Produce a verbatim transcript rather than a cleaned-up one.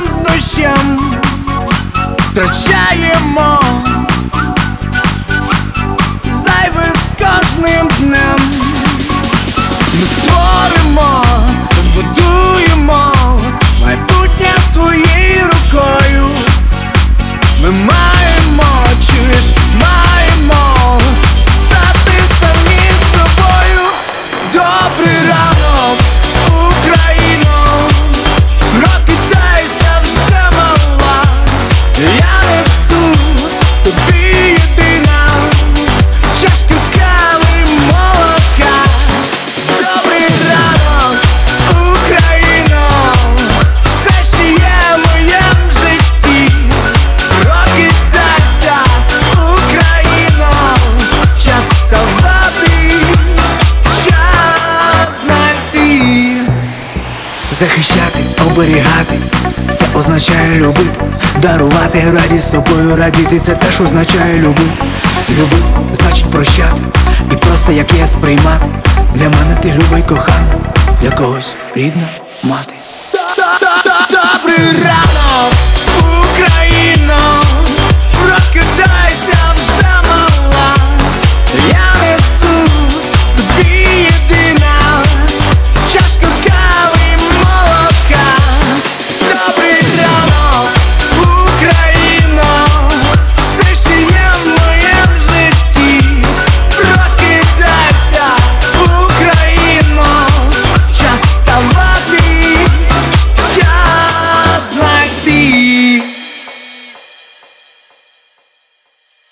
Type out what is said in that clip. разом з дощем втрачаємо зайве з кожним днем. Ми створимо, збудуємо майбутнє своєю рукою. Ми маємо, чуєш, маємо стати самі собою. Добрий ранок, Україно, прокидайся вже, мала. Я несу тобі єдина чашку кави, молока. Добрий ранок, Україно, все, що є в моєму житті. Прокидайся, Україно, час вставати, час знайти. Захищати, оберігати, це означає любити. Дарувати радість тобою, радіти, це теж означає любити. Любити, значить прощати, і просто як є сприймати. Для мене ти люба й кохана, для когось рідна мати.